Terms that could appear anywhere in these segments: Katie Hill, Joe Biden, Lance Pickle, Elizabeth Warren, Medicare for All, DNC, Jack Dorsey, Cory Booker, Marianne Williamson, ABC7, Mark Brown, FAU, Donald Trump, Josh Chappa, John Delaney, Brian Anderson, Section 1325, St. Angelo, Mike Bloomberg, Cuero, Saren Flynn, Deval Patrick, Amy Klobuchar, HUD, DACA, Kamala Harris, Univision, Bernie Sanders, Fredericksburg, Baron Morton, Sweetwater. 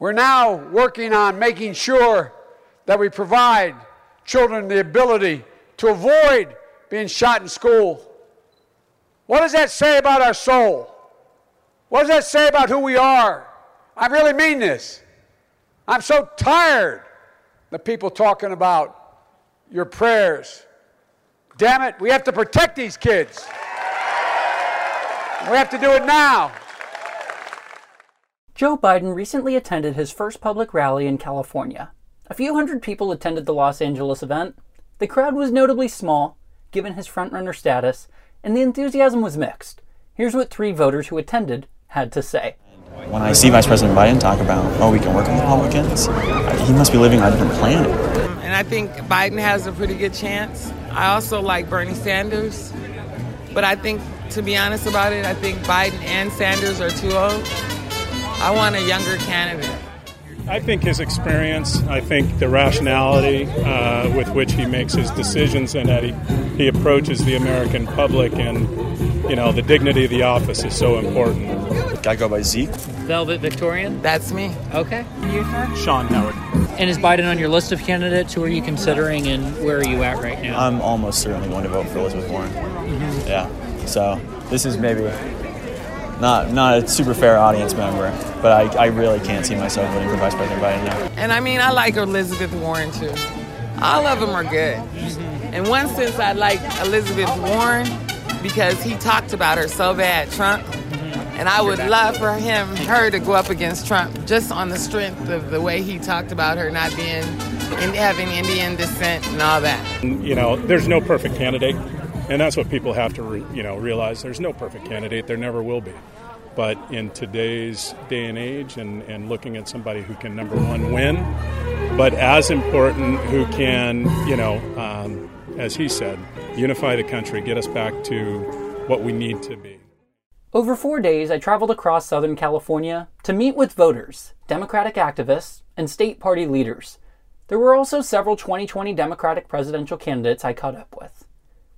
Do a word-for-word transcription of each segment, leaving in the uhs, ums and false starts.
We're now working on making sure that we provide children the ability to avoid being shot in school. What does that say about our soul? What does that say about who we are? I really mean this. I'm so tired of people talking about your prayers. Damn it, we have to protect these kids. We have to do it now. Joe Biden recently attended his first public rally in California. A few hundred people attended the Los Angeles event. The crowd was notably small, given his frontrunner status, and the enthusiasm was mixed. Here's what three voters who attended had to say. When I see Vice President Biden talk about, oh, we can work on Republicans, he must be living on a different planet. And I think Biden has a pretty good chance. I also like Bernie Sanders, but I think, to be honest about it, I think Biden and Sanders are too old. I want a younger candidate. I think his experience, I think the rationality uh, with which he makes his decisions and that he, he approaches the American public and, you know, the dignity of the office is so important. I go by Zeke. Velvet Victorian. That's me. Okay. You, sir? Sean Howard. And is Biden on your list of candidates? Who are you considering and where are you at right now? I'm almost certainly going to vote for Elizabeth Warren. Mm-hmm. Yeah. So this is maybe... Not not a super fair audience member, but I, I really can't see myself voting for Vice President Biden now. And I mean, I like Elizabeth Warren, too. All of them are good. Mm-hmm. In one sense, I like Elizabeth Warren because he talked about her so bad, Trump. Mm-hmm. And I would love for him, her to go up against Trump just on the strength of the way he talked about her not being, and having Indian descent and all that. You know, there's no perfect candidate. And that's what people have to, re- you know, realize. There's no perfect candidate. There never will be. But in today's day and age and, and looking at somebody who can, number one, win, but as important, who can, you know, um, as he said, unify the country, get us back to what we need to be. Over four days, I traveled across Southern California to meet with voters, Democratic activists, and state party leaders. There were also several twenty twenty Democratic presidential candidates I caught up with.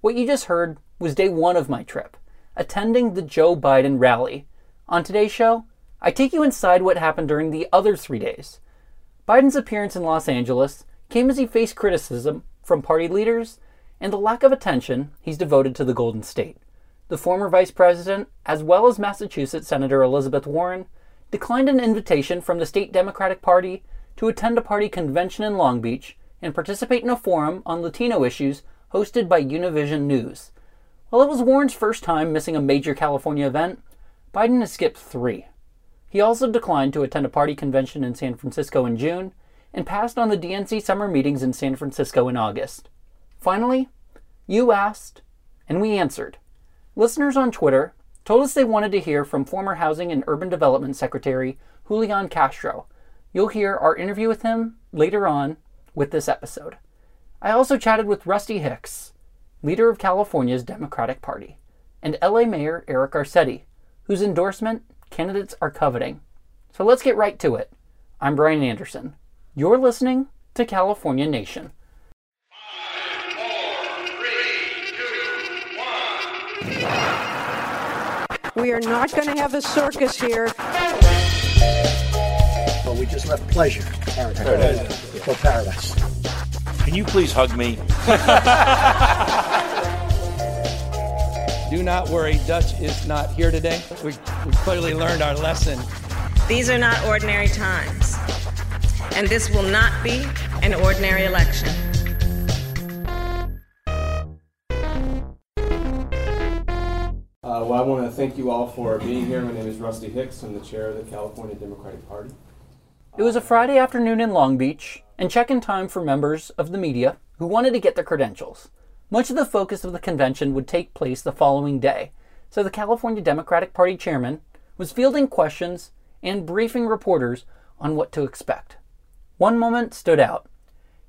What you just heard was day one of my trip, attending the Joe Biden rally. On today's show, I take you inside what happened during the other three days. Biden's appearance in Los Angeles came as he faced criticism from party leaders and the lack of attention he's devoted to the Golden State. The former vice president, as well as Massachusetts Senator Elizabeth Warren, declined an invitation from the state Democratic Party to attend a party convention in Long Beach and participate in a forum on Latino issues hosted by Univision News. While it was Warren's first time missing a major California event, Biden has skipped three. He also declined to attend a party convention in San Francisco in June and passed on the D N C summer meetings in San Francisco in August. Finally, you asked, and we answered. Listeners on Twitter told us they wanted to hear from former Housing and Urban Development Secretary Julian Castro. You'll hear our interview with him later on with this episode. I also chatted with Rusty Hicks, leader of California's Democratic Party, and L A Mayor Eric Garcetti, whose endorsement candidates are coveting. So let's get right to it. I'm Brian Anderson. You're listening to California Nation. Five, four, three, two, one. We are not going to have a circus here. Well, we just left pleasure. Paradise. For paradise. Can you please hug me? Do not worry, Dutch is not here today. We, we clearly learned our lesson. These are not ordinary times, and this will not be an ordinary election. Uh, well, I want to thank you all for being here. My name is Rusty Hicks. I'm the chair of the California Democratic Party. It was a Friday afternoon in Long Beach, and check-in time for members of the media who wanted to get their credentials. Much of the focus of the convention would take place the following day, so the California Democratic Party chairman was fielding questions and briefing reporters on what to expect. One moment stood out.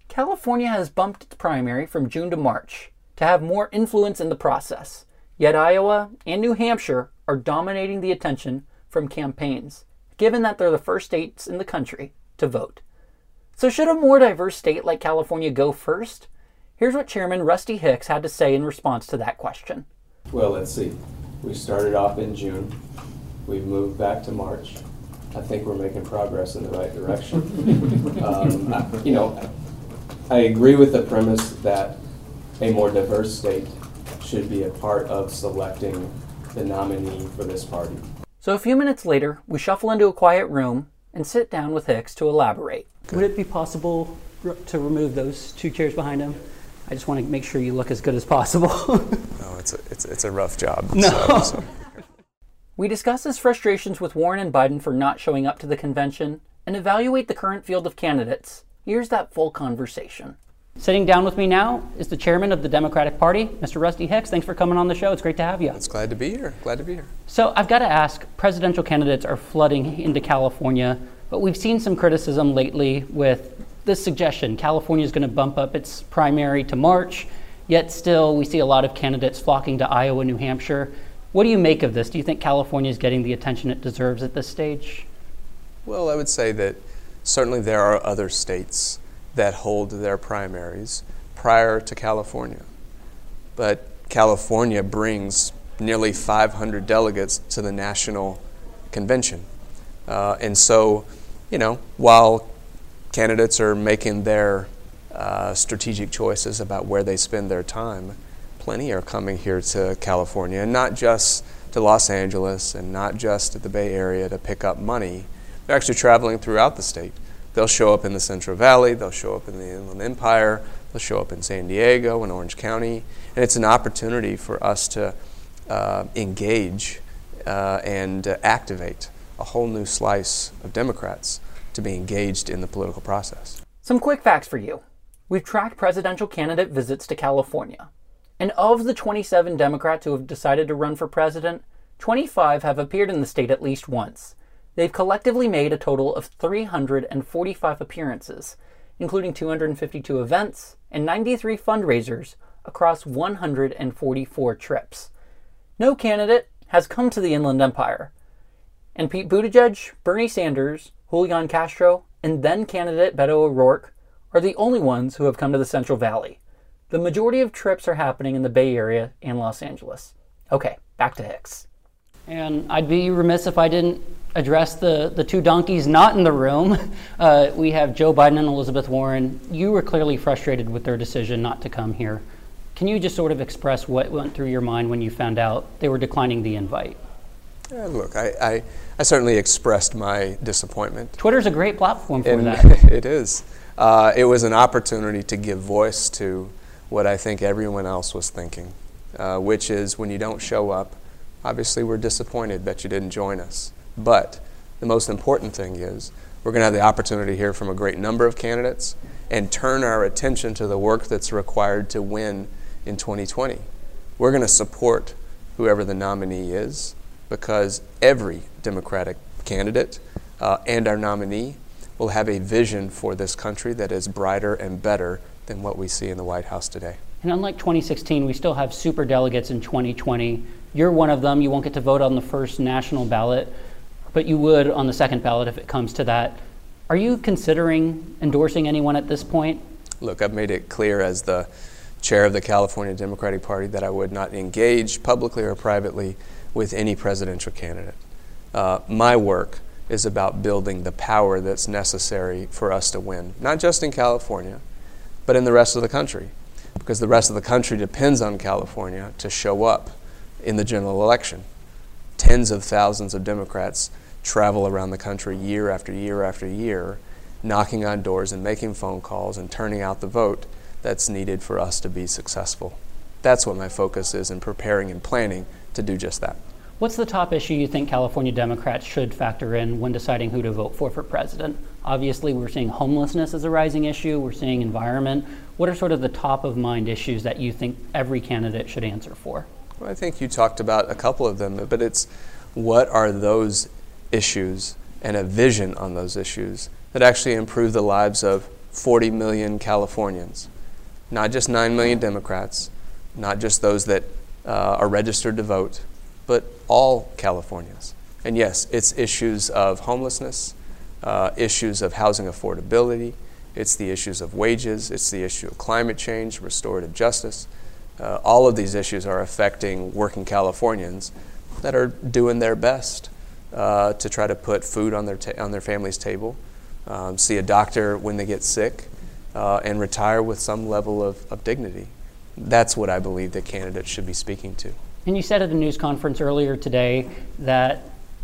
California has bumped its primary from June to March to have more influence in the process, yet Iowa and New Hampshire are dominating the attention from campaigns, given that they're the first states in the country to vote. So should a more diverse state like California go first? Here's what Chairman Rusty Hicks had to say in response to that question. Well, let's see. We started off in June. We've moved back to March. I think we're making progress in the right direction. um, I, you know, I agree with the premise that a more diverse state should be a part of selecting the nominee for this party. So a few minutes later, we shuffle into a quiet room and sit down with Hicks to elaborate. Would it be possible to remove those two chairs behind him? I just want to make sure you look as good as possible. No, it's a, it's, it's a rough job. No. So, so. We discuss his frustrations with Warren and Biden for not showing up to the convention and evaluate the current field of candidates. Here's that full conversation. Sitting down with me now is the chairman of the Democratic Party, Mister Rusty Hicks. Thanks for coming on the show. It's great to have you. It's glad to be here. Glad to be here. So I've got to ask, presidential candidates are flooding into California, but we've seen some criticism lately with this suggestion. California is going to bump up its primary to March, yet still we see a lot of candidates flocking to Iowa, New Hampshire. What do you make of this? Do you think California is getting the attention it deserves at this stage? Well, I would say that certainly there are other states that hold their primaries prior to California. But California brings nearly five hundred delegates to the national convention. Uh, and so, you know, while candidates are making their uh, strategic choices about where they spend their time, plenty are coming here to California, and not just to Los Angeles and not just to the Bay Area to pick up money. They're actually traveling throughout the state. They'll show up in the Central Valley, they'll show up in the Inland Empire, they'll show up in San Diego and Orange County. And it's an opportunity for us to uh, engage uh, and uh, activate a whole new slice of Democrats to be engaged in the political process. Some quick facts for you. We've tracked presidential candidate visits to California. And of the twenty-seven Democrats who have decided to run for president, twenty-five have appeared in the state at least once. They've collectively made a total of three hundred forty-five appearances, including two hundred fifty-two events and ninety-three fundraisers across one hundred forty-four trips. No candidate has come to the Inland Empire. And Pete Buttigieg, Bernie Sanders, Julian Castro, and then-candidate Beto O'Rourke are the only ones who have come to the Central Valley. The majority of trips are happening in the Bay Area and Los Angeles. Okay, back to Hicks. And I'd be remiss if I didn't address the, the two donkeys not in the room. Uh, we have Joe Biden and Elizabeth Warren. You were clearly frustrated with their decision not to come here. Can you just sort of express what went through your mind when you found out they were declining the invite? Uh, look, I, I, I certainly expressed my disappointment. Twitter's a great platform for and that. It is. Uh, it was an opportunity to give voice to what I think everyone else was thinking, uh, which is when you don't show up, obviously we're disappointed that you didn't join us. But the most important thing is we're going to have the opportunity to hear from a great number of candidates and turn our attention to the work that's required to win in twenty twenty. We're going to support whoever the nominee is because every Democratic candidate uh, and our nominee will have a vision for this country that is brighter and better than what we see in the White House today. And unlike twenty sixteen, we still have super delegates in twenty twenty. You're one of them. You won't get to vote on the first national ballot, but you would on the second ballot if it comes to that. Are you considering endorsing anyone at this point? Look, I've made it clear as the chair of the California Democratic Party that I would not engage publicly or privately with any presidential candidate. Uh, my work is about building the power that's necessary for us to win, not just in California, but in the rest of the country, because the rest of the country depends on California to show up in the general election. Tens of thousands of Democrats travel around the country year after year after year, knocking on doors and making phone calls and turning out the vote that's needed for us to be successful. That's what my focus is in preparing and planning to do just that. What's the top issue you think California Democrats should factor in when deciding who to vote for for president? Obviously, we're seeing homelessness as a rising issue. We're seeing environment. What are sort of the top of mind issues that you think every candidate should answer for? Well, I think you talked about a couple of them, but it's what are those issues and a vision on those issues that actually improve the lives of forty million Californians, not just nine million Democrats, not just those that uh, are registered to vote, but all Californians. And yes, it's issues of homelessness, uh, issues of housing affordability, it's the issues of wages, it's the issue of climate change, restorative justice. Uh, all of these issues are affecting working Californians that are doing their best uh, to try to put food on their ta on their family's table, um, see a doctor when they get sick, uh, and retire with some level of, of dignity. That's what I believe that candidates should be speaking to. And you said at a news conference earlier today that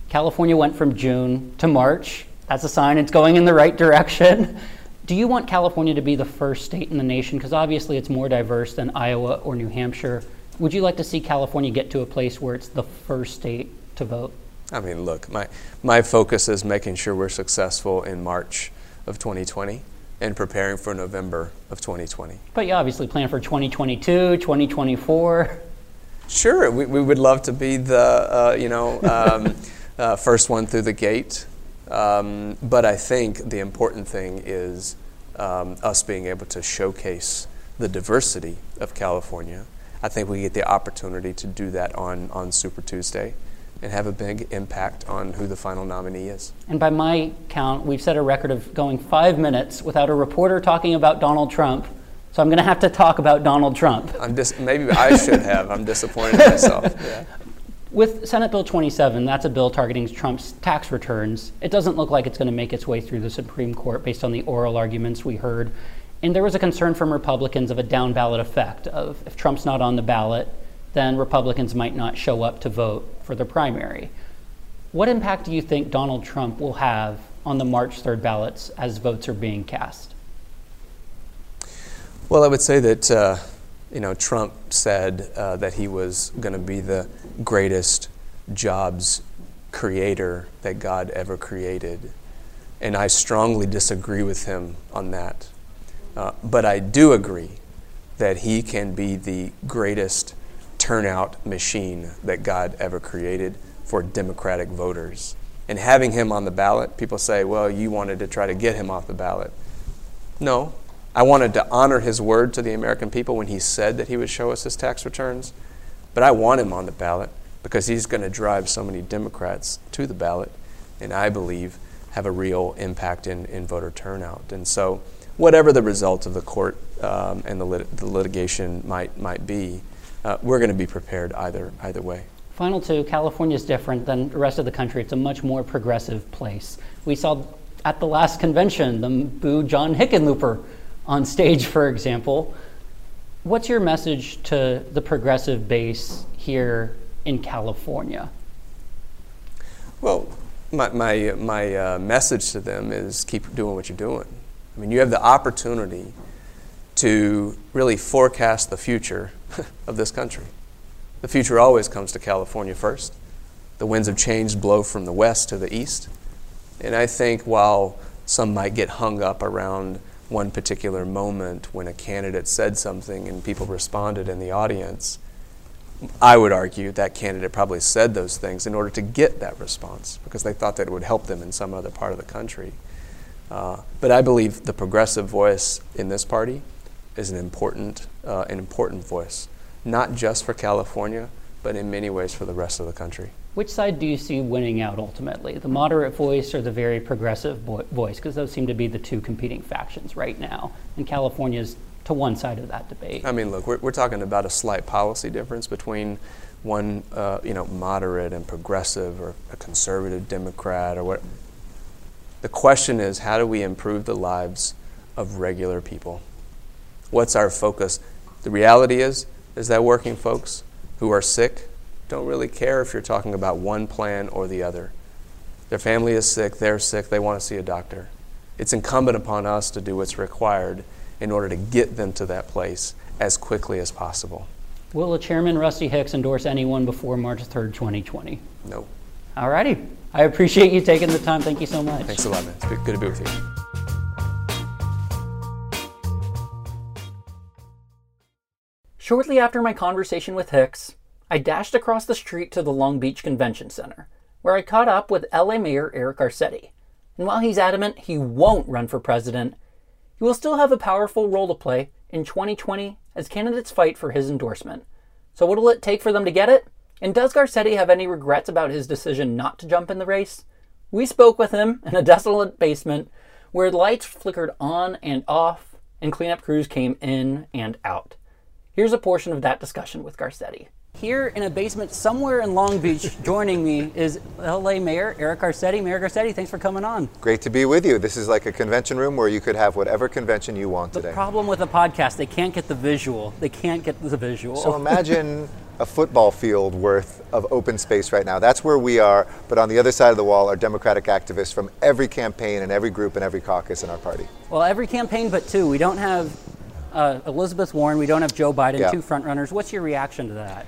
California went from June to March. That's a sign it's going in the right direction. Do you want California to be the first state in the nation? Because obviously it's more diverse than Iowa or New Hampshire. Would you like to see California get to a place where it's the first state to vote? I mean, look, my, my focus is making sure we're successful in March of twenty twenty and preparing for November of twenty twenty. But you obviously plan for twenty twenty-two, twenty twenty-four. Sure, we, we would love to be the uh, you know um, uh, first one through the gate, um, but I think the important thing is um, us being able to showcase the diversity of California. I think we get the opportunity to do that on on Super Tuesday, and have a big impact on who the final nominee is. And by my count, we've set a record of going five minutes without a reporter talking about Donald Trump. So I'm going to have to talk about Donald Trump. I'm dis maybe I should have. I'm disappointed in myself. Yeah. With Senate Bill twenty-seven, that's a bill targeting Trump's tax returns. It doesn't look like it's going to make its way through the Supreme Court based on the oral arguments we heard. And there was a concern from Republicans of a down ballot effect of if Trump's not on the ballot, then Republicans might not show up to vote for the primary. What impact do you think Donald Trump will have on the March third ballots as votes are being cast? Well, I would say that uh, you know, Trump said uh, that he was going to be the greatest jobs creator that God ever created, and I strongly disagree with him on that. Uh, but I do agree that he can be the greatest turnout machine that God ever created for Democratic voters. And having him on the ballot, people say, well, you wanted to try to get him off the ballot. No. I wanted to honor his word to the American people when he said that he would show us his tax returns. But I want him on the ballot because he's going to drive so many Democrats to the ballot and I believe have a real impact in, in voter turnout. And so whatever the result of the court um, and the, lit the litigation might, might be, uh, we're going to be prepared either, either way. Final two, California is different than the rest of the country. It's a much more progressive place. We saw at the last convention them boo John Hickenlooper on stage, for example. What's your message to the progressive base here in California? Well, my, my, my uh, message to them is keep doing what you're doing. I mean, you have the opportunity to really forecast the future of this country. The future always comes to California first. The winds of change blow from the west to the east. And I think while some might get hung up around one particular moment when a candidate said something and people responded in the audience, I would argue that candidate probably said those things in order to get that response because they thought that it would help them in some other part of the country. Uh, but I believe the progressive voice in this party is an important, uh, an important voice, not just for California, but in many ways for the rest of the country. Which side do you see winning out ultimately, the moderate voice or the very progressive voice? Because those seem to be the two competing factions right now, and California's to one side of that debate. I mean, look, we're, we're talking about a slight policy difference between one, uh, you know, moderate and progressive or a conservative Democrat or what. The question is, how do we improve the lives of regular people? What's our focus? The reality is, is that working folks who are sick don't really care if you're talking about one plan or the other. Their family is sick, they're sick, they want to see a doctor. It's incumbent upon us to do what's required in order to get them to that place as quickly as possible. Will the Chairman Rusty Hicks endorse anyone before March third, twenty twenty? No. All righty. I appreciate you taking the time. Thank you so much. Thanks a lot, man. It's good to be with you. Shortly after my conversation with Hicks, I dashed across the street to the Long Beach Convention Center, where I caught up with L A Mayor Eric Garcetti. And while he's adamant he won't run for president, he will still have a powerful role to play in twenty twenty as candidates fight for his endorsement. So what'll it take for them to get it? And does Garcetti have any regrets about his decision not to jump in the race? We spoke with him in a desolate basement where lights flickered on and off and cleanup crews came in and out. Here's a portion of that discussion with Garcetti. here in a basement somewhere in Long Beach. Joining me is L A Mayor Eric Garcetti. Mayor Garcetti, thanks for coming on. Great to be with you. This is like a convention room where you could have whatever convention you want today. The problem with a podcast, they can't get the visual. They can't get the visual. So imagine a football field worth of open space right now. That's where we are, but on the other side of the wall are Democratic activists from every campaign and every group and every caucus in our party. Well, every campaign but two. We don't have uh, Elizabeth Warren, we don't have Joe Biden, yeah. Two front runners. What's your reaction to that?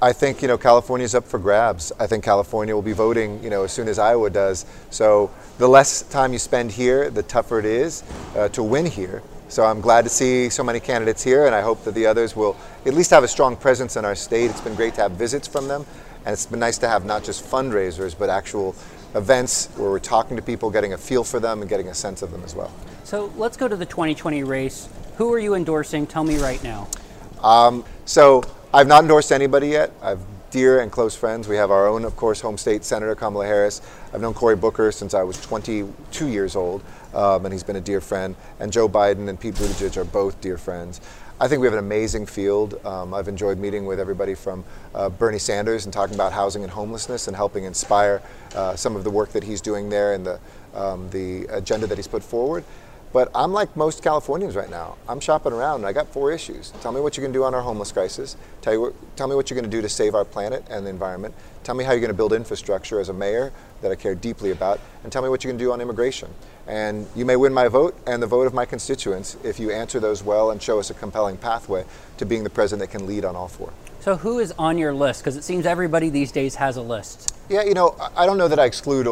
I think, you know, California's up for grabs. I think California will be voting, you know, as soon as Iowa does. So the less time you spend here, the tougher it is uh, to win here. So I'm glad to see so many candidates here, and I hope that the others will at least have a strong presence in our state. It's been great to have visits from them, and it's been nice to have not just fundraisers, but actual events where we're talking to people, getting a feel for them and getting a sense of them as well. So let's go to the twenty twenty race. Who are you endorsing? Tell me right now. Um, so I've not endorsed anybody yet. I've dear and close friends. We have our own, of course, home state Senator Kamala Harris. I've known Cory Booker since I was twenty-two years old, um, and he's been a dear friend. And Joe Biden and Pete Buttigieg are both dear friends. I think we have an amazing field. Um, I've enjoyed meeting with everybody from uh, Bernie Sanders and talking about housing and homelessness and helping inspire uh, some of the work that he's doing there and the, um, the agenda that he's put forward. But I'm like most Californians right now. I'm shopping around and I got four issues. Tell me what you can do on our homeless crisis. Tell, you what, tell me what you're gonna do to save our planet and the environment. Tell me how you're gonna build infrastructure as a mayor that I care deeply about. And tell me what you can do on immigration. And you may win my vote and the vote of my constituents if you answer those well and show us a compelling pathway to being the president that can lead on all four. So who is on your list? Because it seems everybody these days has a list. Yeah, you know, I don't know that I exclude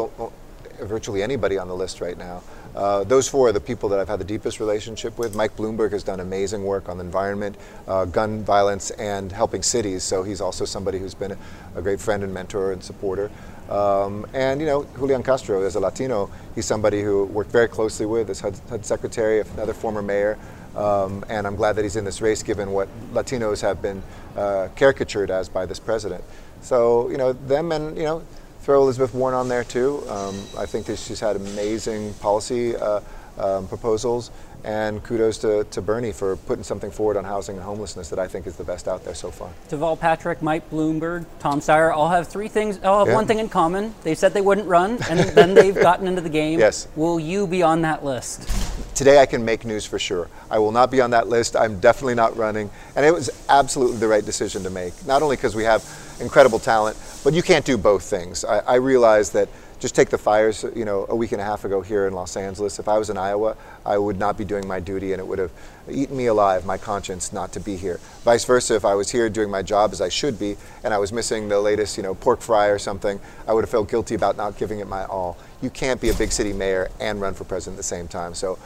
virtually anybody on the list right now. Uh, those four are the people that I've had the deepest relationship with. Mike Bloomberg has done amazing work on the environment, uh, gun violence, and helping cities. So he's also somebody who's been a great friend and mentor and supporter. Um, and, you know, Julian Castro is a Latino. He's somebody who worked very closely with, as H U D secretary, another former mayor. Um, and I'm glad that he's in this race, given what Latinos have been uh, caricatured as by this president. So, you know, them and, you know, throw Elizabeth Warren on there too. Um, I think that she's had amazing policy uh, um, proposals, and kudos to, to Bernie for putting something forward on housing and homelessness that I think is the best out there so far. Deval Patrick, Mike Bloomberg, Tom Steyer, all have three things, all have yeah. one thing in common. They said they wouldn't run, and then they've gotten into the game. Yes. Will you be on that list? Today I can make news for sure. I will not be on that list. I'm definitely not running. And it was absolutely the right decision to make, not only because we have incredible talent, but you can't do both things. I, I realize that. Just take the fires, you know, a week and a half ago here in Los Angeles. If I was in Iowa, I would not be doing my duty, and it would have eaten me alive, my conscience, not to be here. Vice versa, if I was here doing my job as I should be, and I was missing the latest, you know, pork fry or something, I would have felt guilty about not giving it my all. You can't be a big city mayor and run for president at the same time. So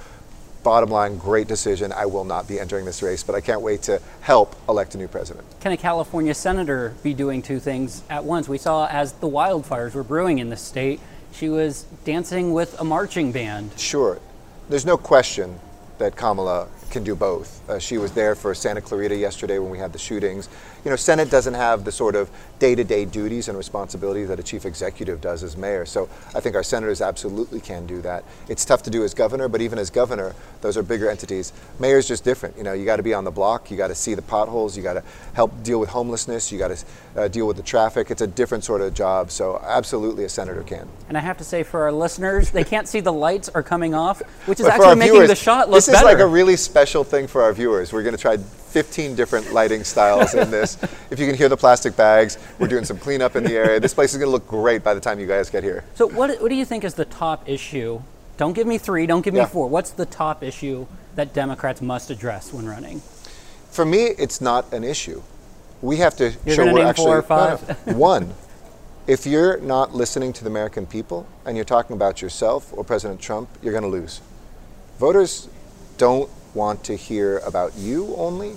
bottom line, great decision. I will not be entering this race, but I can't wait to help elect a new president. Can a California senator be doing two things at once? We saw as the wildfires were brewing in the state, she was dancing with a marching band. Sure. There's no question that Kamala can do both. Uh, she was there for Santa Clarita yesterday when we had the shootings. You know, Senate doesn't have the sort of day-to-day duties and responsibilities that a chief executive does as mayor. So I think our senators absolutely can do that. It's tough to do as governor, but even as governor, those are bigger entities. Mayor's just different. You know, you got to be on the block. You got to see the potholes. You got to help deal with homelessness. You got to uh, deal with the traffic. It's a different sort of job. So absolutely a senator can. And I have to say for our listeners, they can't see the lights are coming off, which is but actually making viewers, the shot look better. This is better. Like a really special thing for our viewers. We're going to try fifteen different lighting styles in this. If you can hear the plastic bags, we're doing some cleanup in the area. This place is going to look great by the time you guys get here. So what, what do you think is the top issue? Don't give me three, don't give me yeah. four. What's the top issue that Democrats must address when running? For me, it's not an issue. We have to you're show we're actually four or five. No, no. One, if you're not listening to the American people and you're talking about yourself or President Trump, you're going to lose. Voters don't want to hear about you only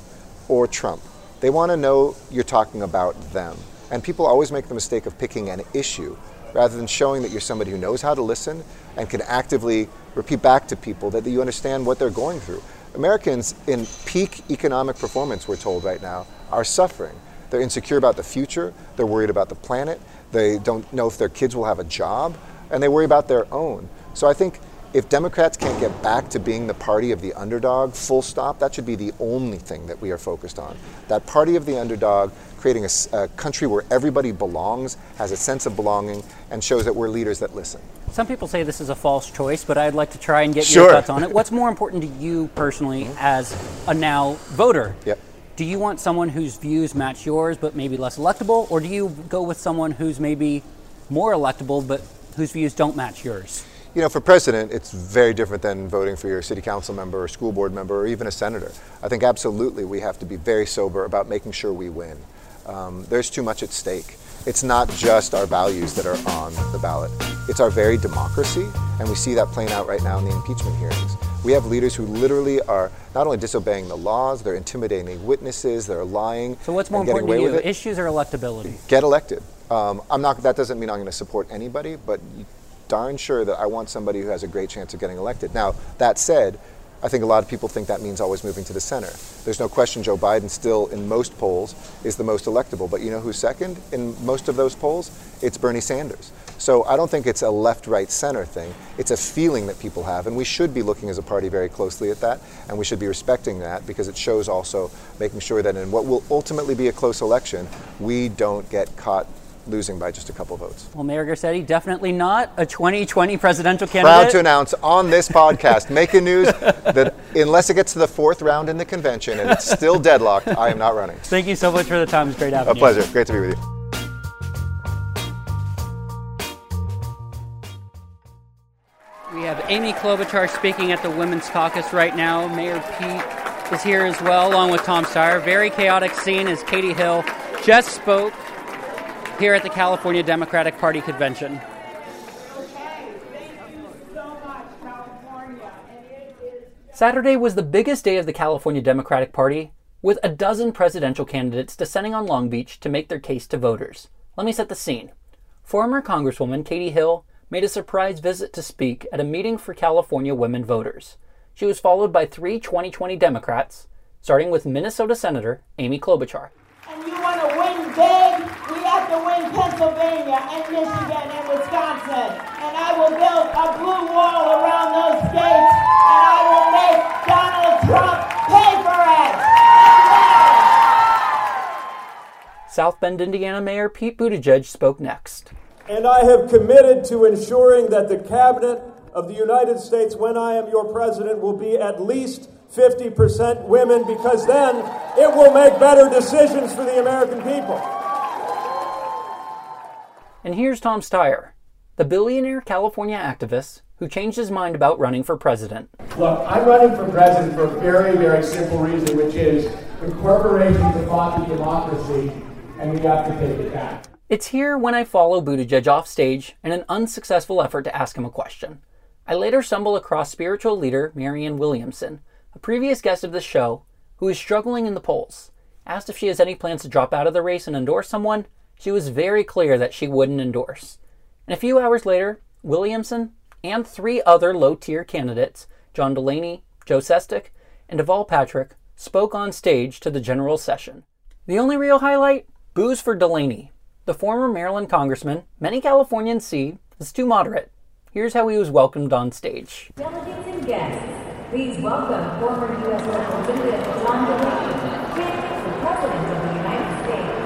or Trump. They want to know you're talking about them. And people always make the mistake of picking an issue rather than showing that you're somebody who knows how to listen and can actively repeat back to people that you understand what they're going through. Americans in peak economic performance, we're told right now, are suffering. They're insecure about the future. They're worried about the planet. They don't know if their kids will have a job, and they worry about their own. So I think If Democrats can't get back to being the party of the underdog, full stop, that should be the only thing that we are focused on. That party of the underdog, creating a, a country where everybody belongs, has a sense of belonging, and shows that we're leaders that listen. Some people say this is a false choice, but I'd like to try and get sure. your thoughts on it. What's more important to you personally mm-hmm. as a now voter? Yep. Do you want someone whose views match yours, but maybe less electable? Or do you go with someone who's maybe more electable, but whose views don't match yours? You know, for president, it's very different than voting for your city council member or school board member or even a senator. I think absolutely we have to be very sober about making sure we win. Um, there's too much at stake. It's not just our values that are on the ballot. It's our very democracy, and we see that playing out right now in the impeachment hearings. We have leaders who literally are not only disobeying the laws, they're intimidating witnesses, they're lying. So what's more important to you, issues or electability? Get elected. Um, I'm not, that doesn't mean I'm going to support anybody, but you, darn sure that I want somebody who has a great chance of getting elected. Now, that said, I think a lot of people think that means always moving to the center. There's no question Joe Biden still, in most polls, is the most electable. But you know who's second in most of those polls? It's Bernie Sanders. So I don't think it's a left-right center thing. It's a feeling that people have, and we should be looking as a party very closely at that, and we should be respecting that because it shows also making sure that in what will ultimately be a close election, we don't get caught losing by just a couple votes. Well, Mayor Garcetti, definitely not a twenty twenty presidential candidate. Proud to announce on this podcast, making news that unless it gets to the fourth round in the convention and it's still deadlocked, I am not running. Thank you so much for the time. It's great having you. A pleasure. Great to be with you. We have Amy Klobuchar speaking at the Women's Caucus right now. Mayor Pete is here as well, along with Tom Steyer. Very chaotic scene as Katie Hill just spoke here at the California Democratic Party Convention. Okay, thank you so much, California. And it is- Saturday was the biggest day of the California Democratic Party, with a dozen presidential candidates descending on Long Beach to make their case to voters. Let me set the scene. Former Congresswoman Katie Hill made a surprise visit to speak at a meeting for California women voters. She was followed by three twenty twenty Democrats, starting with Minnesota Senator Amy Klobuchar. And you want to win big, we have to win Pennsylvania and Michigan and Wisconsin. And I will build a blue wall around those states, and I will make Donald Trump pay for it. South Bend, Indiana Mayor Pete Buttigieg spoke next. And I have committed to ensuring that the cabinet of the United States, when I am your president, will be at least fifty percent women, because then it will make better decisions for the American people. And here's Tom Steyer, the billionaire California activist who changed his mind about running for president. Look, I'm running for president for a very, very simple reason, which is the corporations have bought the democracy and we have to take it back. It's here when I follow Buttigieg off stage in an unsuccessful effort to ask him a question. I later stumble across spiritual leader Marianne Williamson, a previous guest of this show, who is struggling in the polls. Asked if she has any plans to drop out of the race and endorse someone, she was very clear that she wouldn't endorse. And a few hours later, Williamson and three other low-tier candidates, John Delaney, Joe Sestak, and Deval Patrick, spoke on stage to the general session. The only real highlight? Boos for Delaney, the former Maryland congressman many Californians see as too moderate. Here's how he was welcomed on stage. Delegates and guests, please welcome former U S Representative John Delaney, candidate for President of the United States.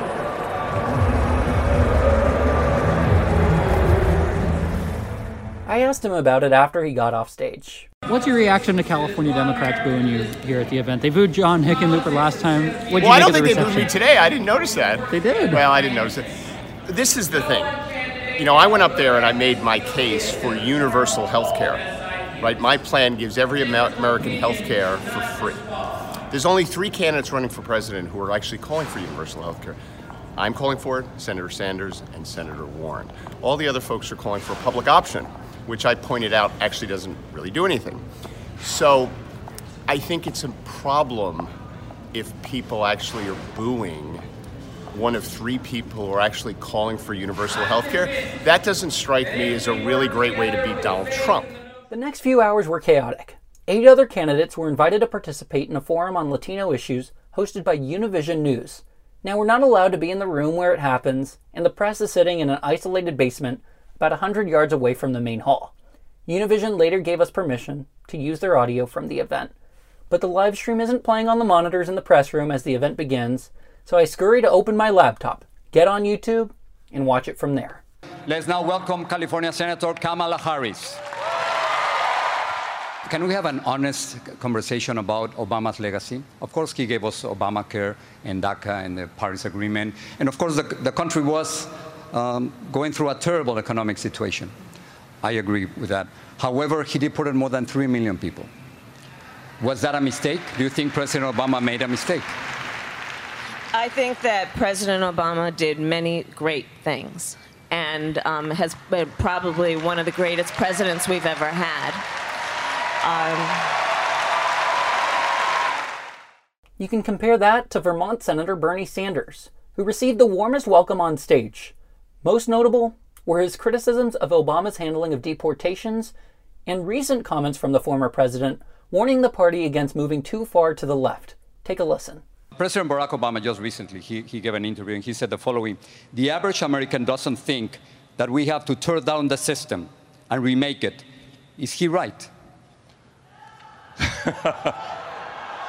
I asked him about it after he got off stage. What's your reaction to California Democrats booing you here at the event? They booed John Hickenlooper last time. What did you think of the reception? Well, I don't think they booed me today. I didn't notice that. They did. Well, I didn't notice it. This is the thing. You know, I went up there and I made my case for universal health care. Right, my plan gives every American health care for free. There's only three candidates running for president who are actually calling for universal health care. I'm calling for it, Senator Sanders and Senator Warren. All the other folks are calling for a public option, which I pointed out actually doesn't really do anything. So I think it's a problem if people actually are booing one of three people who are actually calling for universal health care. That doesn't strike me as a really great way to beat Donald Trump. The next few hours were chaotic. Eight other candidates were invited to participate in a forum on Latino issues hosted by Univision News. Now, we're not allowed to be in the room where it happens, and the press is sitting in an isolated basement about one hundred yards away from the main hall. Univision later gave us permission to use their audio from the event, but the live stream isn't playing on the monitors in the press room as the event begins, so I scurry to open my laptop, get on YouTube, and watch it from there. Let's now welcome California Senator Kamala Harris. Can we have an honest conversation about Obama's legacy? Of course, he gave us Obamacare and DACA and the Paris Agreement. And of course, the, the country was um, going through a terrible economic situation. I agree with that. However, he deported more than three million people. Was that a mistake? Do you think President Obama made a mistake? I think that President Obama did many great things and um, has been probably one of the greatest presidents we've ever had. Um... You can compare that to Vermont Senator Bernie Sanders, who received the warmest welcome on stage. Most notable were his criticisms of Obama's handling of deportations and recent comments from the former president warning the party against moving too far to the left. Take a listen. President Barack Obama just recently, he, he gave an interview, and he said the following: the average American doesn't think that we have to tear down the system and remake it. Is he right?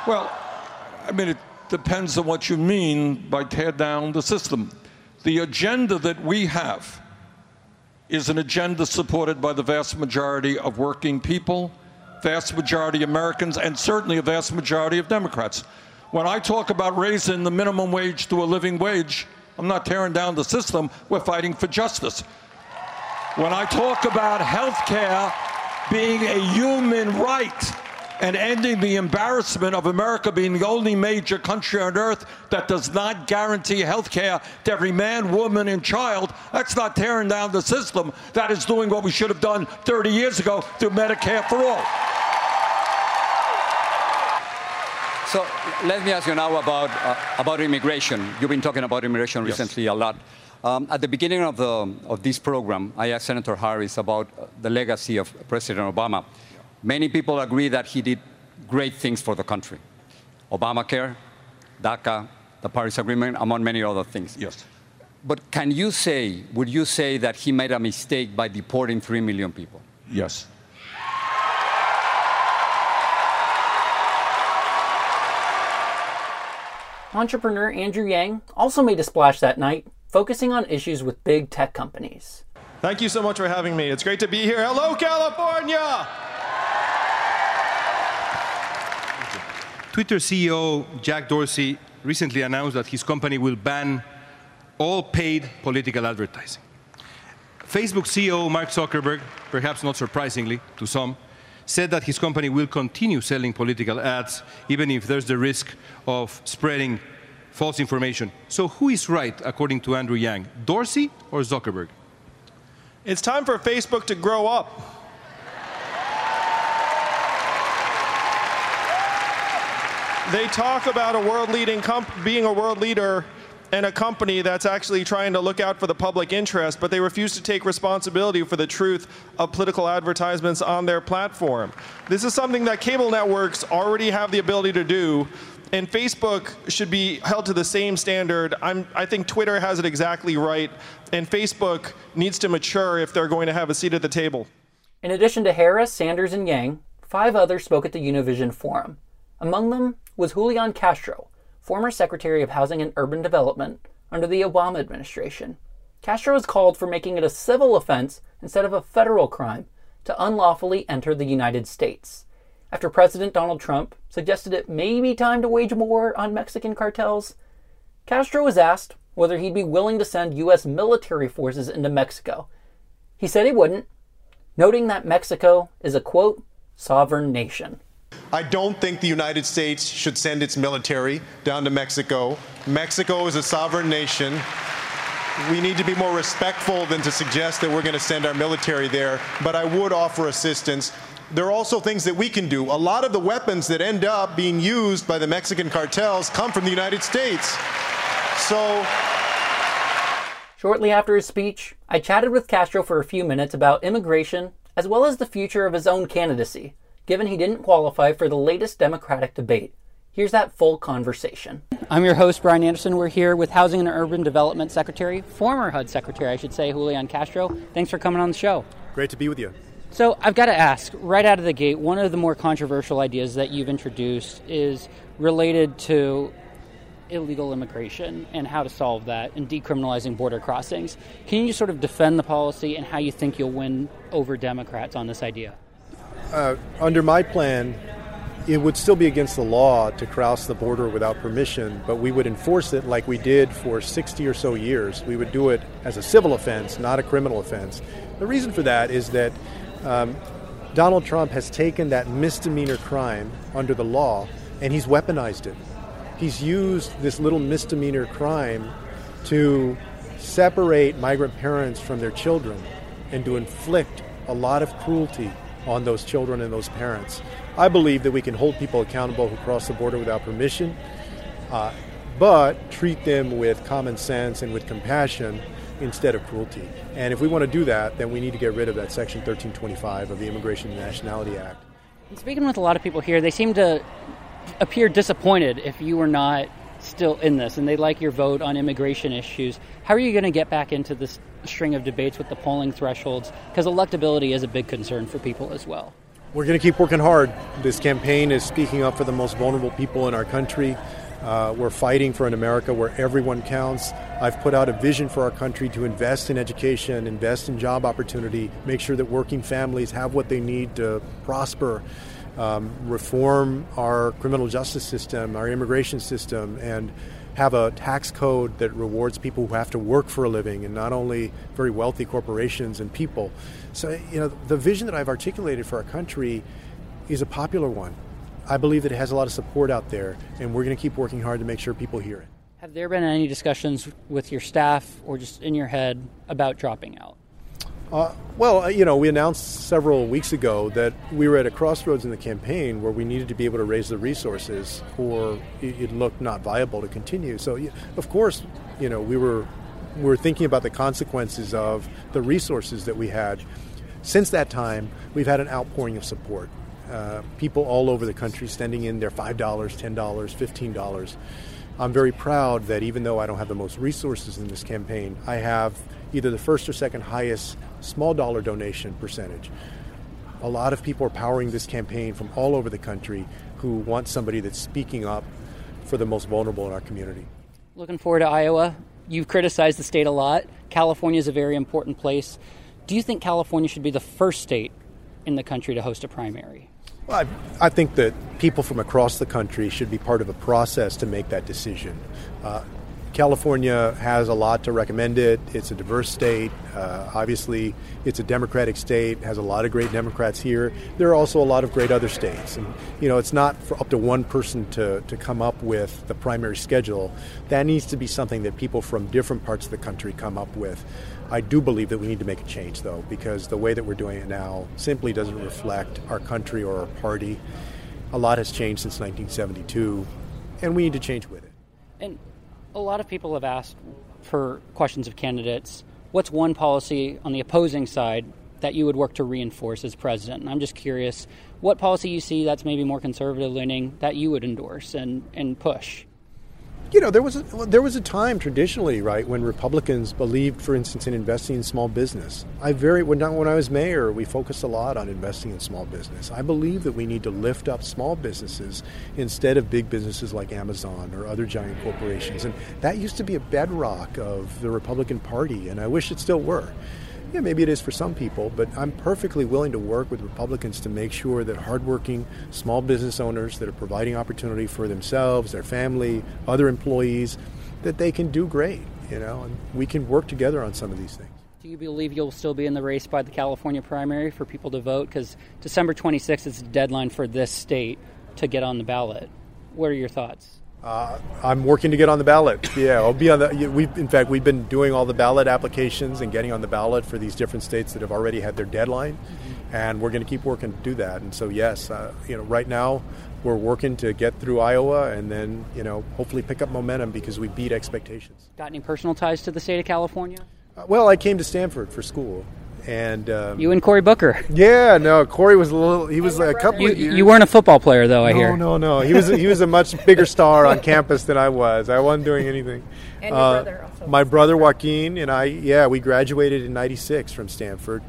Well, I mean, it depends on what you mean by tear down the system. The agenda that we have is an agenda supported by the vast majority of working people, vast majority of Americans, and certainly a vast majority of Democrats. When I talk about raising the minimum wage to a living wage, I'm not tearing down the system. We're fighting for justice. When I talk about health care being a human right and ending the embarrassment of America being the only major country on earth that does not guarantee health care to every man, woman, and child, that's not tearing down the system. That is doing what we should have done thirty years ago through Medicare for All. So let me ask you now about, uh, about immigration. You've been talking about immigration recently yes. a lot. Um, at the beginning of, the, of this program, I asked Senator Harris about the legacy of President Obama. Many people agree that he did great things for the country. Obamacare, DACA, the Paris Agreement, among many other things. Yes. But can you say, would you say that he made a mistake by deporting three million people? Yes. Entrepreneur Andrew Yang also made a splash that night, focusing on issues with big tech companies. Thank you so much for having me. It's great to be here. Hello, California! Twitter C E O Jack Dorsey recently announced that his company will ban all paid political advertising. Facebook C E O Mark Zuckerberg, perhaps not surprisingly to some, said that his company will continue selling political ads even if there's the risk of spreading false information. So who is right, according to Andrew Yang, Dorsey or Zuckerberg? It's time for Facebook to grow up. They talk about a world-leading comp being a world leader and a company that's actually trying to look out for the public interest, but they refuse to take responsibility for the truth of political advertisements on their platform. This is something that cable networks already have the ability to do, and Facebook should be held to the same standard. I'm, I think Twitter has it exactly right, and Facebook needs to mature if they're going to have a seat at the table. In addition to Harris, Sanders, and Yang, five others spoke at the Univision Forum. Among them was Julian Castro, former Secretary of Housing and Urban Development under the Obama administration. Castro is called for making it a civil offense instead of a federal crime to unlawfully enter the United States, after President Donald Trump suggested it may be time to wage war on Mexican cartels. Castro was asked whether he'd be willing to send U S military forces into Mexico. He said he wouldn't, noting that Mexico is a, quote, sovereign nation. I don't think the United States should send its military down to Mexico. Mexico is a sovereign nation. We need to be more respectful than to suggest that we're going to send our military there, but I would offer assistance. There are also things that we can do. A lot of the weapons that end up being used by the Mexican cartels come from the United States. So... Shortly after his speech, I chatted with Castro for a few minutes about immigration, as well as the future of his own candidacy, given he didn't qualify for the latest Democratic debate. Here's that full conversation. I'm your host, Brian Anderson. We're here with Housing and Urban Development Secretary, former H U D Secretary, I should say, Julian Castro. Thanks for coming on the show. Great to be with you. So I've got to ask, right out of the gate, one of the more controversial ideas that you've introduced is related to illegal immigration and how to solve that and decriminalizing border crossings. Can you sort of defend the policy and how you think you'll win over Democrats on this idea? Uh, under my plan, it would still be against the law to cross the border without permission, but we would enforce it like we did for sixty or so years. We would do it as a civil offense, not a criminal offense. The reason for that is that um, Donald Trump has taken that misdemeanor crime under the law and he's weaponized it. He's used this little misdemeanor crime to separate migrant parents from their children and to inflict a lot of cruelty on those children and those parents. I believe that we can hold people accountable who cross the border without permission, uh, but treat them with common sense and with compassion instead of cruelty. And if we want to do that, then we need to get rid of that Section thirteen twenty-five of the Immigration and Nationality Act. And speaking with a lot of people here, they seem to appear disappointed if you were not still in this, and they like your vote on immigration issues. How are you going to get back into this string of debates with the polling thresholds? Because electability is a big concern for people as well. We're going to keep working hard. This campaign is speaking up for the most vulnerable people in our country. Uh, we're fighting for an America where everyone counts. I've put out a vision for our country to invest in education, invest in job opportunity, make sure that working families have what they need to prosper. Um, reform our criminal justice system, our immigration system, and have a tax code that rewards people who have to work for a living and not only very wealthy corporations and people. So, you know, the vision that I've articulated for our country is a popular one. I believe that it has a lot of support out there, and we're going to keep working hard to make sure people hear it. Have there been any discussions with your staff or just in your head about dropping out? Uh, well, you know, we announced several weeks ago that we were at a crossroads in the campaign where we needed to be able to raise the resources or it looked not viable to continue. So, of course, you know, we were we were thinking about the consequences of the resources that we had. Since that time, we've had an outpouring of support. Uh, people all over the country sending in their five dollars, ten dollars, fifteen dollars. I'm very proud that even though I don't have the most resources in this campaign, I have either the first or second highest small dollar donation percentage. A lot of people are powering this campaign from all over the country who want somebody that's speaking up for the most vulnerable in our community. Looking forward to Iowa. You've criticized the state a lot. California is a very important place. Do you think California should be the first state in the country to host a primary? Well, I, I think that people from across the country should be part of a process to make that decision. Uh, California has a lot to recommend it. It's a diverse state. Uh, obviously, it's a Democratic state, has a lot of great Democrats here. There are also a lot of great other states. And, you know, it's not for up to one person to, to come up with the primary schedule. That needs to be something that people from different parts of the country come up with. I do believe that we need to make a change, though, because the way that we're doing it now simply doesn't reflect our country or our party. A lot has changed since nineteen seventy-two, and we need to change with it. And a lot of people have asked for questions of candidates. What's one policy on the opposing side that you would work to reinforce as president? And I'm just curious what policy you see that's maybe more conservative leaning that you would endorse and, and push? You know, there was a, there was a time traditionally, right, when Republicans believed, for instance, in investing in small business. I very when I, when I was mayor, we focused a lot on investing in small business. I believe that we need to lift up small businesses instead of big businesses like Amazon or other giant corporations. And that used to be a bedrock of the Republican Party, and I wish it still were. Yeah, maybe it is for some people, but I'm perfectly willing to work with Republicans to make sure that hardworking small business owners that are providing opportunity for themselves, their family, other employees, that they can do great, you know, and we can work together on some of these things. Do you believe you'll still be in the race by the California primary for people to vote? Because December twenty-sixth is the deadline for this state to get on the ballot. What are your thoughts? Uh, I'm working to get on the ballot. Yeah, I'll be on the. We've, in fact, we've been doing all the ballot applications and getting on the ballot for these different states that have already had their deadline, mm-hmm. and we're going to keep working to do that. And so, yes, uh, you know, right now we're working to get through Iowa and then, you know, hopefully pick up momentum because we beat expectations. Got any personal ties to the state of California? Uh, well, I came to Stanford for school. And um, you and Cory Booker. Yeah, no, Cory was a little. He was a couple. You, of years. You weren't a football player, though. I no, hear. No, no, no. He was. He was a much bigger star on campus than I was. I wasn't doing anything. And your uh, brother also. My brother Stanford. Joaquin and I. Yeah, we graduated in ninety-six from Stanford,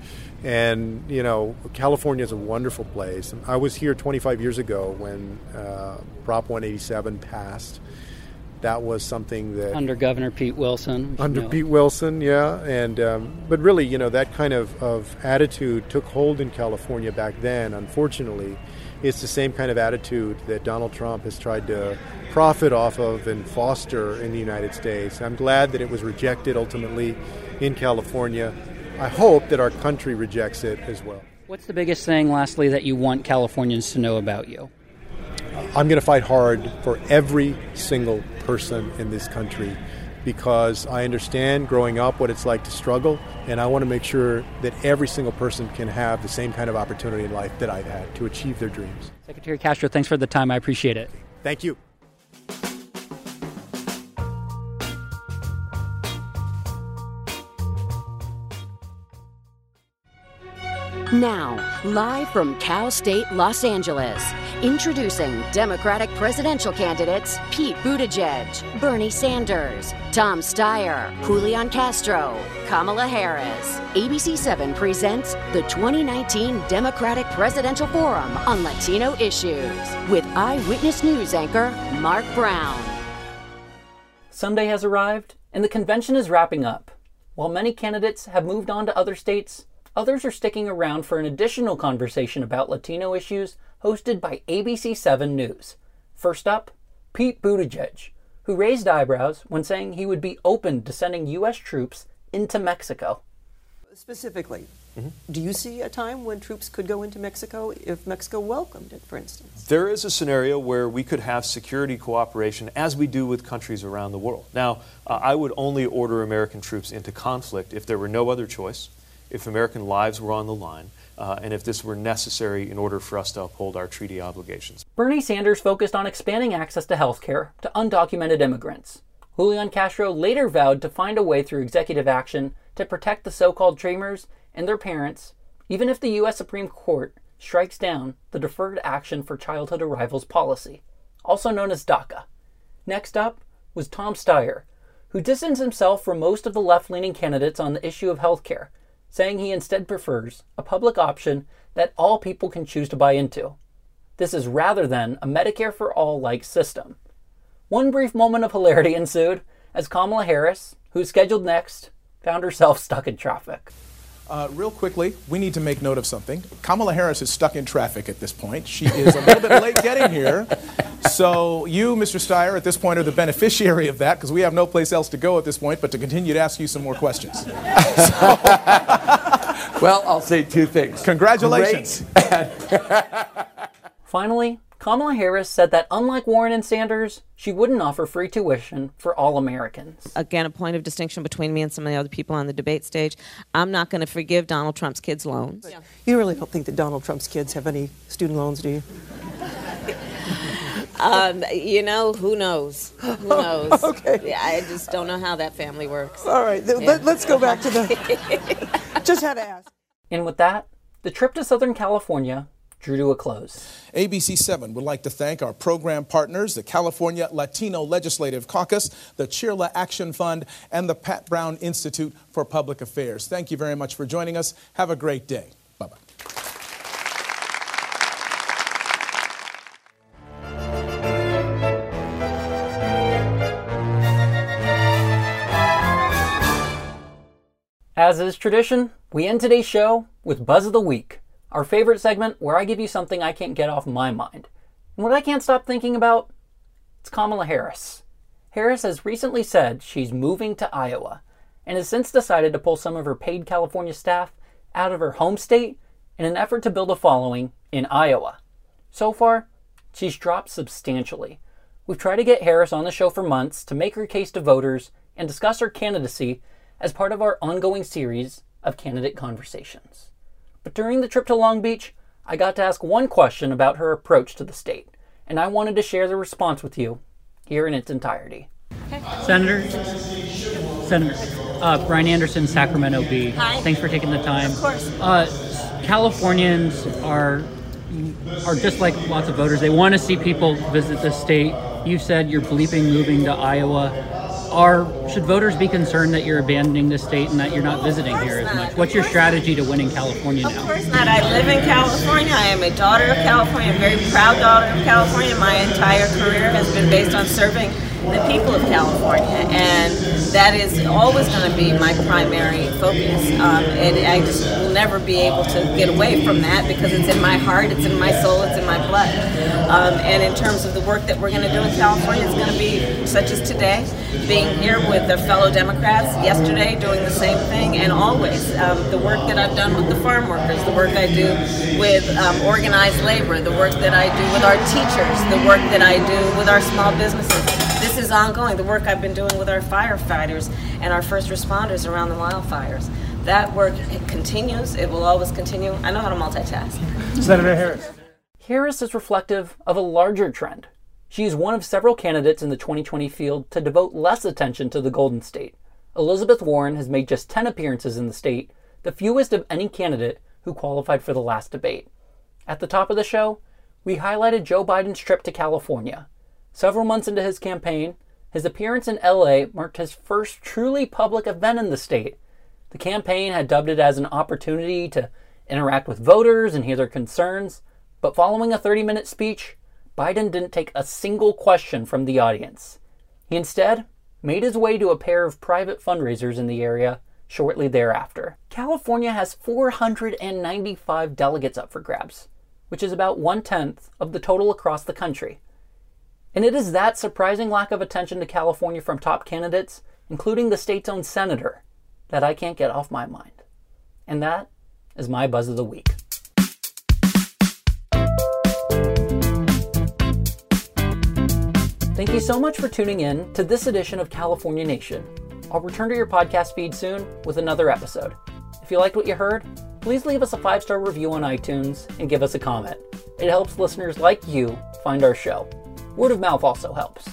And, you know, California is a wonderful place. I was here twenty-five years ago when uh, Prop one eighty-seven passed. That was something that... Under Governor Pete Wilson. Under know. Pete Wilson, yeah. And um, but really, you know, that kind of, of attitude took hold in California back then, unfortunately. It's the same kind of attitude that Donald Trump has tried to profit off of and foster in the United States. I'm glad that it was rejected ultimately in California. I hope that our country rejects it as well. What's the biggest thing, lastly, that you want Californians to know about you? I'm going to fight hard for every single person in this country because I understand growing up what it's like to struggle, and I want to make sure that every single person can have the same kind of opportunity in life that I've had to achieve their dreams. Secretary Castro, thanks for the time. I appreciate it. Thank you. Now, live from Cal State, Los Angeles, introducing Democratic presidential candidates Pete Buttigieg, Bernie Sanders, Tom Steyer, Julian Castro, Kamala Harris. A B C seven presents the twenty nineteen Democratic Presidential Forum on Latino Issues with Eyewitness News anchor Mark Brown. Sunday has arrived, and the convention is wrapping up. While many candidates have moved on to other states, others are sticking around for an additional conversation about Latino issues hosted by A B C seven News. First up, Pete Buttigieg, who raised eyebrows when saying he would be open to sending U S troops into Mexico. Specifically, mm-hmm. do you see a time when troops could go into Mexico if Mexico welcomed it, for instance? There is a scenario where we could have security cooperation as we do with countries around the world. Now, uh, I would only order American troops into conflict if there were no other choice, if American lives were on the line, uh, and if this were necessary in order for us to uphold our treaty obligations. Bernie Sanders focused on expanding access to health care to undocumented immigrants. Julian Castro later vowed to find a way through executive action to protect the so-called Dreamers and their parents, even if the U S Supreme Court strikes down the Deferred Action for Childhood Arrivals policy, also known as DACA. Next up was Tom Steyer, who distanced himself from most of the left-leaning candidates on the issue of health care, saying he instead prefers a public option that all people can choose to buy into. This is rather than a Medicare for All-like system. One brief moment of hilarity ensued as Kamala Harris, who's scheduled next, found herself stuck in traffic. Uh, real quickly, we need to make note of something. Kamala Harris is stuck in traffic at this point. She is a little bit late getting here. So you, Mister Steyer, at this point are the beneficiary of that because we have no place else to go at this point but to continue to ask you some more questions. So, well, I'll say two things. Congratulations. Finally, Kamala Harris said that unlike Warren and Sanders, she wouldn't offer free tuition for all Americans. Again, a point of distinction between me and some of the other people on the debate stage. I'm not going to forgive Donald Trump's kids' loans. Yeah. You really don't think that Donald Trump's kids have any student loans, do you? Um, you know, who knows? Who knows? Okay. Yeah, I just don't know how that family works. All right. Th- yeah. Let's go back to the... just had to ask. And with that, the trip to Southern California drew to a close. A B C seven would like to thank our program partners, the California Latino Legislative Caucus, the Chirla Action Fund, and the Pat Brown Institute for Public Affairs. Thank you very much for joining us. Have a great day. Bye-bye. As is tradition, we end today's show with Buzz of the Week, our favorite segment where I give you something I can't get off my mind. And what I can't stop thinking about, it's Kamala Harris. Harris has recently said she's moving to Iowa and has since decided to pull some of her paid California staff out of her home state in an effort to build a following in Iowa. So far, she's dropped substantially. We've tried to get Harris on the show for months to make her case to voters and discuss her candidacy as part of our ongoing series of candidate conversations. But during the trip to Long Beach, I got to ask one question about her approach to the state, and I wanted to share the response with you here in its entirety. Okay. Senator, Senator uh, Brian Anderson, Sacramento Bee. Hi. Thanks for taking the time. Of course. Uh, Californians are, are just like lots of voters. They want to see people visit the state. You said you're bleeping moving to Iowa. Are Should voters be concerned that you're abandoning the state and that you're not visiting here as much? What's your strategy to winning California now? Of course not. I live in California. I am a daughter of California, a very proud daughter of California. My entire career has been based on serving the people of California, and that is always going to be my primary focus, um, and I just will never be able to get away from that because it's in my heart, it's in my soul, it's in my blood. Um, and in terms of the work that we're going to do in California, it's going to be such as today, being here with the fellow Democrats, yesterday doing the same thing, and always um, the work that I've done with the farm workers, the work I do with um, organized labor, the work that I do with our teachers, the work that I do with our small businesses. This is ongoing. The work I've been doing with our firefighters and our first responders around the wildfires. That work it continues. It will always continue. I know how to multitask. Senator Harris. Harris is reflective of a larger trend. She is one of several candidates in the twenty twenty field to devote less attention to the Golden State. Elizabeth Warren has made just ten appearances in the state, the fewest of any candidate who qualified for the last debate. At the top of the show, we highlighted Joe Biden's trip to California. Several months into his campaign, his appearance in L A marked his first truly public event in the state. The campaign had dubbed it as an opportunity to interact with voters and hear their concerns, but following a thirty-minute speech, Biden didn't take a single question from the audience. He instead made his way to a pair of private fundraisers in the area shortly thereafter. California has four hundred ninety-five delegates up for grabs, which is about one-tenth of the total across the country. And it is that surprising lack of attention to California from top candidates, including the state's own senator, that I can't get off my mind. And that is my Buzz of the Week. Thank you so much for tuning in to this edition of California Nation. I'll return to your podcast feed soon with another episode. If you liked what you heard, please leave us a five-star review on iTunes and give us a comment. It helps listeners like you find our show. Word of mouth also helps.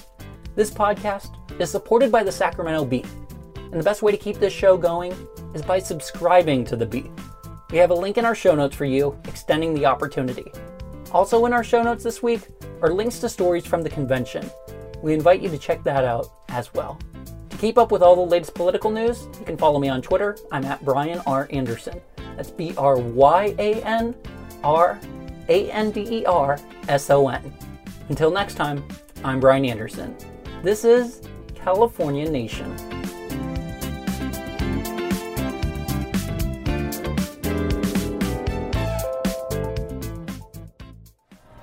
This podcast is supported by the Sacramento Bee, and the best way to keep this show going is by subscribing to the Bee. We have a link in our show notes for you, extending the opportunity. Also in our show notes this week are links to stories from the convention. We invite you to check that out as well. To keep up with all the latest political news, you can follow me on Twitter. I'm at Brian R. Anderson. That's B R Y A N R A N D E R S O N. Until next time, I'm Brian Anderson. This is California Nation.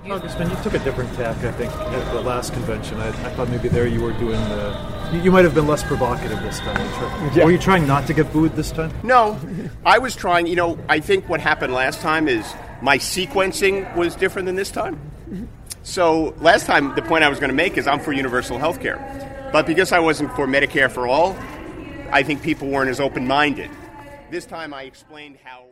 Congressman, you took a different tack, I think, at the last convention. I, I thought maybe there you were doing the... You, you might have been less provocative this time. Try, yeah. Were you trying not to get booed this time? No, I was trying... You know, I think what happened last time is my sequencing was different than this time. Mm-hmm. So last time, the point I was going to make is I'm for universal health care. But because I wasn't for Medicare for All, I think people weren't as open-minded. This time I explained how...